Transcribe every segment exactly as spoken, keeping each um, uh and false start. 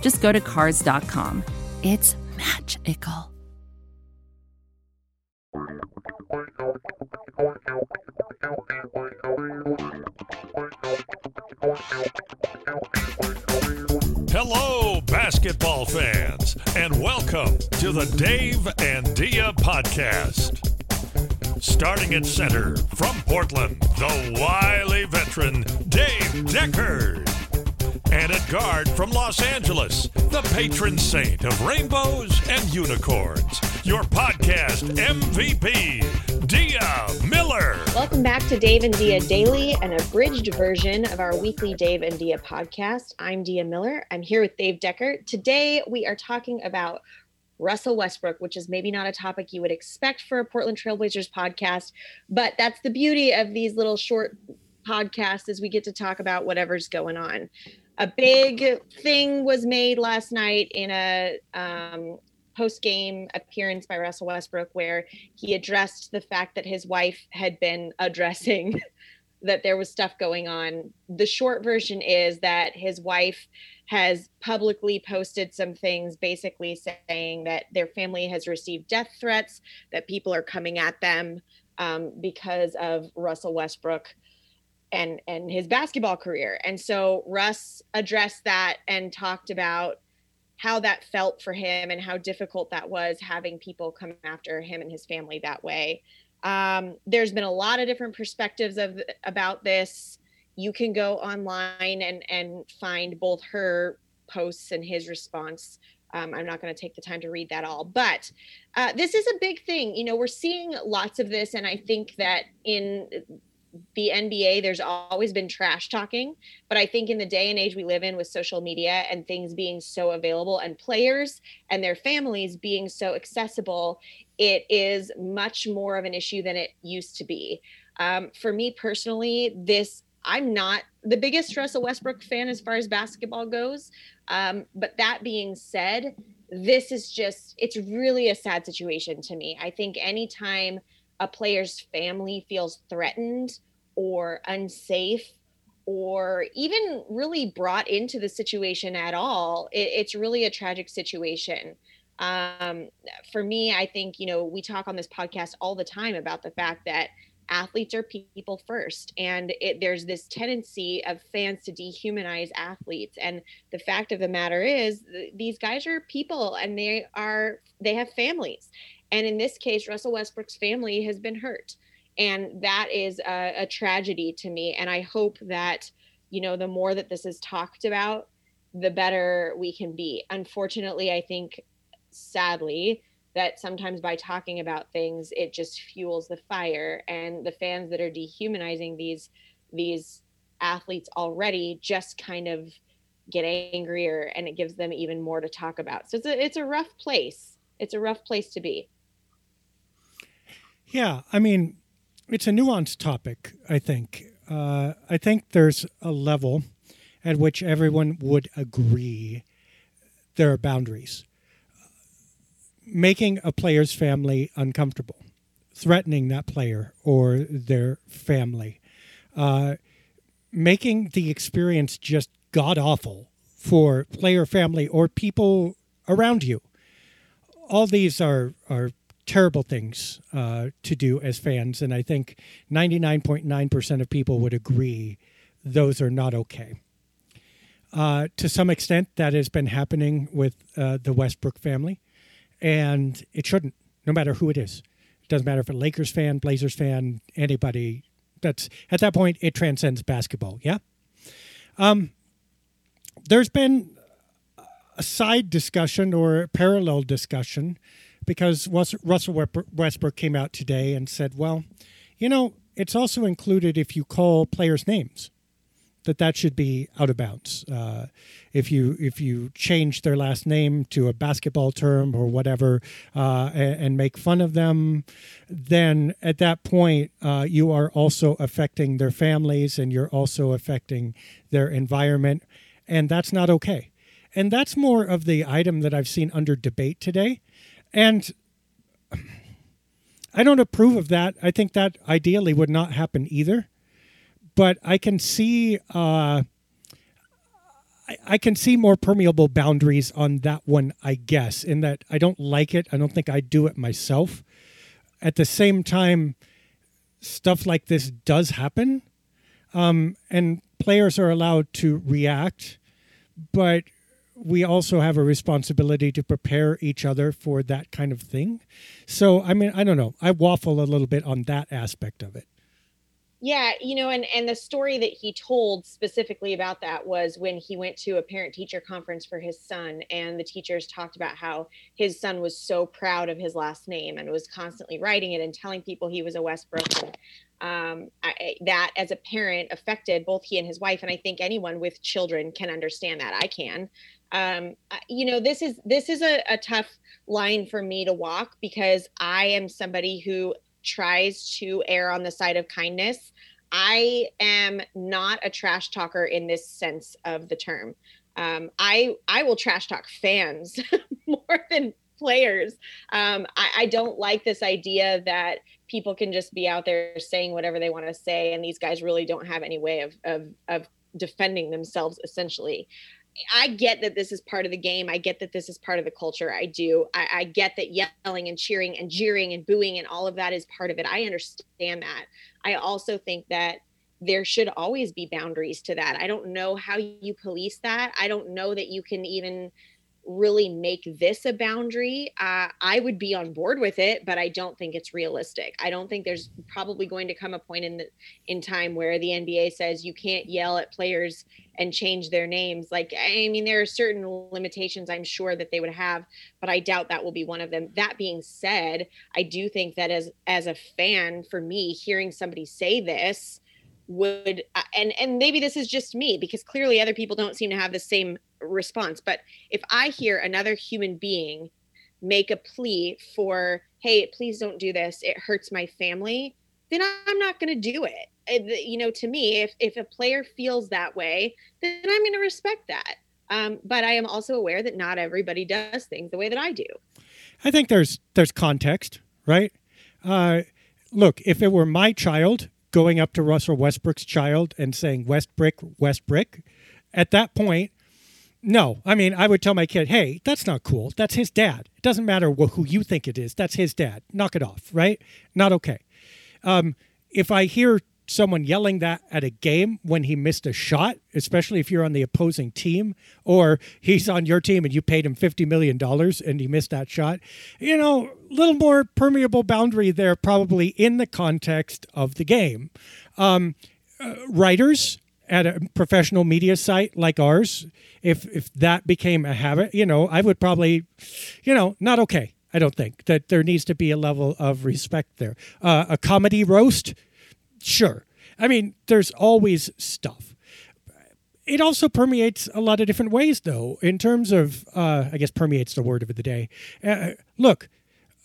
just go to Cars dot com. It's magical. Hello, basketball fans, and welcome to the Dave and Dia podcast. Starting at center from Portland, the wily veteran Dave Decker. And at guard from Los Angeles, the patron saint of rainbows and unicorns, your podcast M V P, Dia Miller. Welcome back to Dave and Dia Daily, an abridged version of our weekly Dave and Dia podcast. I'm Dia Miller. I'm here with Dave Decker. Today, we are talking about Russell Westbrook, which is maybe not a topic you would expect for a Portland Trailblazers podcast, but that's the beauty of these little short podcasts is we get to talk about whatever's going on. A big thing was made last night in a um, post-game appearance by Russell Westbrook where he addressed the fact that his wife had been addressing that there was stuff going on. The short version is that his wife has publicly posted some things basically saying that their family has received death threats, that people are coming at them um, because of Russell Westbrook and and his basketball career. And so Russ addressed that and talked about how that felt for him and how difficult that was, having people come after him and his family that way. Um, there's been a lot of different perspectives of about this. You can go online and, and find both her posts and his response. Um, I'm not going to take the time to read that all, but uh, this is a big thing. You know, we're seeing lots of this, and I think that in the N B A, there's always been trash talking, but I think in the day and age we live in with social media and things being so available and players and their families being so accessible, it is much more of an issue than it used to be. Um, for me personally, this, I'm not the biggest Russell Westbrook fan as far as basketball goes. Um, but that being said, this is just, it's really a sad situation to me. I think anytime a player's family feels threatened or unsafe or even really brought into the situation at all, it, it's really a tragic situation. Um, for me, I think, you know, we talk on this podcast all the time about the fact that athletes are people first. And it, there's this tendency of fans to dehumanize athletes. And the fact of the matter is th- these guys are people and they are, they have families. And in this case, Russell Westbrook's family has been hurt. And that is a, a tragedy to me. And I hope that, you know, the more that this is talked about, the better we can be. Unfortunately, I think, sadly, that sometimes by talking about things, it just fuels the fire. And the fans that are dehumanizing these, these athletes already just kind of get angrier, and it gives them even more to talk about. So it's a, it's a rough place. It's a rough place to be. Yeah, I mean, it's a nuanced topic, I think. Uh, I think there's a level at which everyone would agree there are boundaries. Making a player's family uncomfortable, threatening that player or their family, uh, making the experience just god-awful for player, family, or people around you. All these are are terrible things uh, to do as fans, and I think ninety-nine point nine percent of people would agree those are not okay. uh, to some extent that has been happening with uh, the Westbrook family, and it shouldn't, no matter who it is. It doesn't matter if a Lakers fan, Blazers fan, anybody. That's at that point, it transcends basketball, yeah? Um, there's been a side discussion or a parallel discussion because Russell Westbrook came out today and said, well, you know, it's also included if you call players' names, that that should be out of bounds. Uh, if you if you change their last name to a basketball term or whatever uh, and, and make fun of them, then at that point uh, you are also affecting their families and you're also affecting their environment, and that's not okay. And that's more of the item that I've seen under debate today. And I don't approve of that. I think that ideally would not happen either. But I can see uh, I, I can see more permeable boundaries on that one, I guess, in that I don't like it. I don't think I do it myself. At the same time, stuff like this does happen. Um, and players are allowed to react. But we also have a responsibility to prepare each other for that kind of thing. So, I mean, I don't know. I waffle a little bit on that aspect of it. Yeah, you know, and, and the story that he told specifically about that was when he went to a parent-teacher conference for his son, and the teachers talked about how his son was so proud of his last name and was constantly writing it and telling people he was a Westbrook. Um, I, that as a parent affected both he and his wife. And I think anyone with children can understand that. I can, um, you know, this is, this is a, a tough line for me to walk because I am somebody who tries to err on the side of kindness. I am not a trash talker in this sense of the term. Um, I, I will trash talk fans more than players. Um, I, I don't like this idea that people can just be out there saying whatever they want to say, and these guys really don't have any way of, of, of defending themselves, essentially. I get that this is part of the game. I get that this is part of the culture. I do. I, I get that yelling and cheering and jeering and booing and all of that is part of it. I understand that. I also think that there should always be boundaries to that. I don't know how you police that. I don't know that you can even really make this a boundary. Uh, I would be on board with it, but I don't think it's realistic. I don't think there's probably going to come a point in the, in time where the N B A says you can't yell at players and change their names. Like, I mean, there are certain limitations I'm sure that they would have, but I doubt that will be one of them. That being said, I do think that as, as a fan, for me, hearing somebody say this would, and, and maybe this is just me because clearly other people don't seem to have the same response. But if I hear another human being make a plea for, hey, please don't do this, it hurts my family, then I'm not going to do it. You know, to me, if, if a player feels that way, then I'm going to respect that. Um, but I am also aware that not everybody does things the way that I do. I think there's, there's context, right? Uh, look, if it were my child going up to Russell Westbrook's child and saying, Westbrook, Westbrook, at that point, no, I mean, I would tell my kid, hey, that's not cool. That's his dad. It doesn't matter who you think it is. That's his dad. Knock it off, right? Not okay. Um, if I hear someone yelling that at a game when he missed a shot, especially if you're on the opposing team or he's on your team and you paid him fifty million dollars and he missed that shot, you know, a little more permeable boundary there probably in the context of the game. Um, uh, writers at a professional media site like ours, if if that became a habit, you know, I would probably, you know, not okay. I don't think that there needs to be a level of respect there. Uh, a comedy roast, sure. I mean, there's always stuff. It also permeates a lot of different ways, though, in terms of, uh, I guess permeates the word of the day. Uh, look,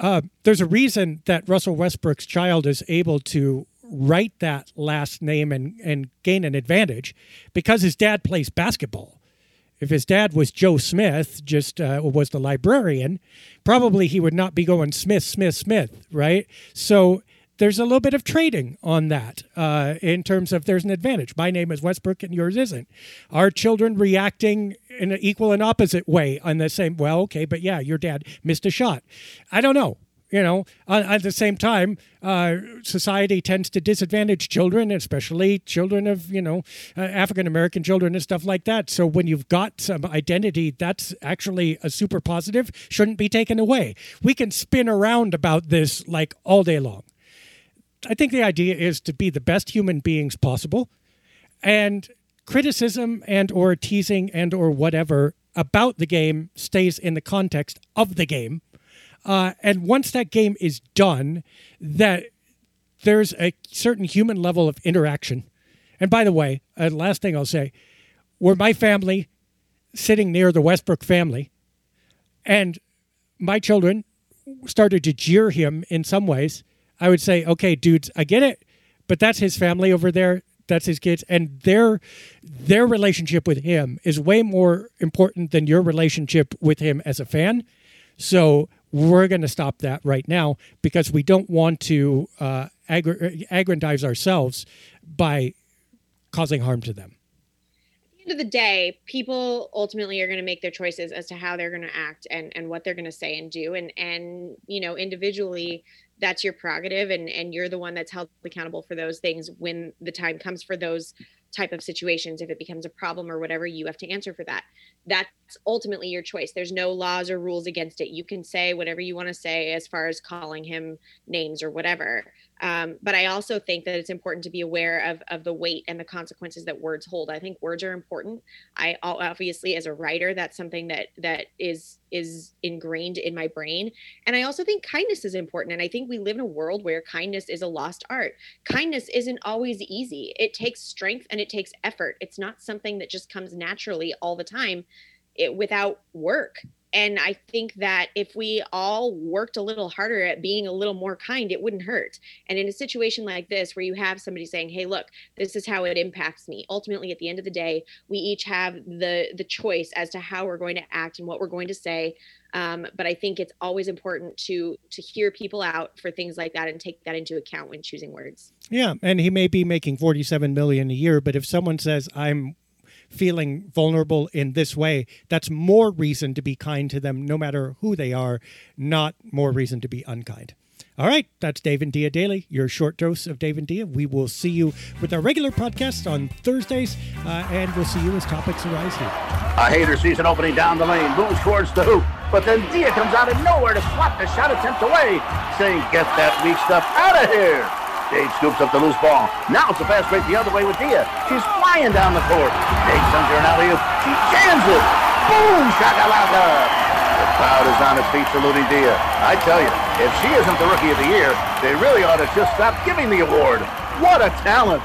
uh, there's a reason that Russell Westbrook's child is able to write that last name and, and gain an advantage because his dad plays basketball. If his dad was Joe Smith, just uh, was the librarian, probably he would not be going Smith, Smith, Smith, right? So there's a little bit of trading on that uh, in terms of there's an advantage. My name is Westbrook and yours isn't. Are children reacting in an equal and opposite way on the same, well, okay, but yeah, your dad missed a shot. I don't know. You know, at the same time, uh, society tends to disadvantage children, especially children of, you know, uh, African-American children and stuff like that. So when you've got some identity, that's actually a super positive, shouldn't be taken away. We can spin around about this like all day long. I think the idea is to be the best human beings possible, and criticism and or teasing and or whatever about the game stays in the context of the game. Uh, and once that game is done, that there's a certain human level of interaction. And by the way, uh, last thing I'll say, were my family sitting near the Westbrook family, and my children started to jeer him in some ways, I would say, okay, dudes, I get it, but that's his family over there. That's his kids, and their their relationship with him is way more important than your relationship with him as a fan. So we're going to stop that right now because we don't want to uh, aggr- aggrandize ourselves by causing harm to them. At the end of the day, people ultimately are going to make their choices as to how they're going to act and, and what they're going to say and do. And, and you know, individually, that's your prerogative, and, and you're the one that's held accountable for those things when the time comes for those type of situations. If it becomes a problem or whatever, you have to answer for that. That's ultimately your choice. There's no laws or rules against it. You can say whatever you want to say as far as calling him names or whatever. Um, but I also think that it's important to be aware of, of the weight and the consequences that words hold. I think words are important. I obviously, as a writer, that's something that, that is, is ingrained in my brain. And I also think kindness is important. And I think we live in a world where kindness is a lost art. Kindness isn't always easy. It takes strength and it takes effort. It's not something that just comes naturally all the time it, without work. And I think that if we all worked a little harder at being a little more kind, it wouldn't hurt. And in a situation like this, where you have somebody saying, hey, look, this is how it impacts me. Ultimately, at the end of the day, we each have the the choice as to how we're going to act and what we're going to say. Um, but I think it's always important to to hear people out for things like that and take that into account when choosing words. Yeah. And he may be making forty-seven million dollars a year, but if someone says I'm feeling vulnerable in this way, that's more reason to be kind to them, no matter who they are, not more reason to be unkind. All right, that's Dave and Dia Daily, your short dose of Dave and Dia. We will see you with our regular podcast on Thursdays, uh, and we'll see you as topics arise here. A hater sees an opening down the lane, moves towards the hoop, but then Dia comes out of nowhere to swat the shot attempt away, saying, get that weak stuff out of here. Dave scoops up the loose ball. Now it's a fast break the other way with Dia. She's flying down the court. Dave sends her an alley-oop. She jams it. Boom, shakalaka. The crowd is on its feet saluting Dia. I tell you, if she isn't the Rookie of the Year, they really ought to just stop giving the award. What a talent.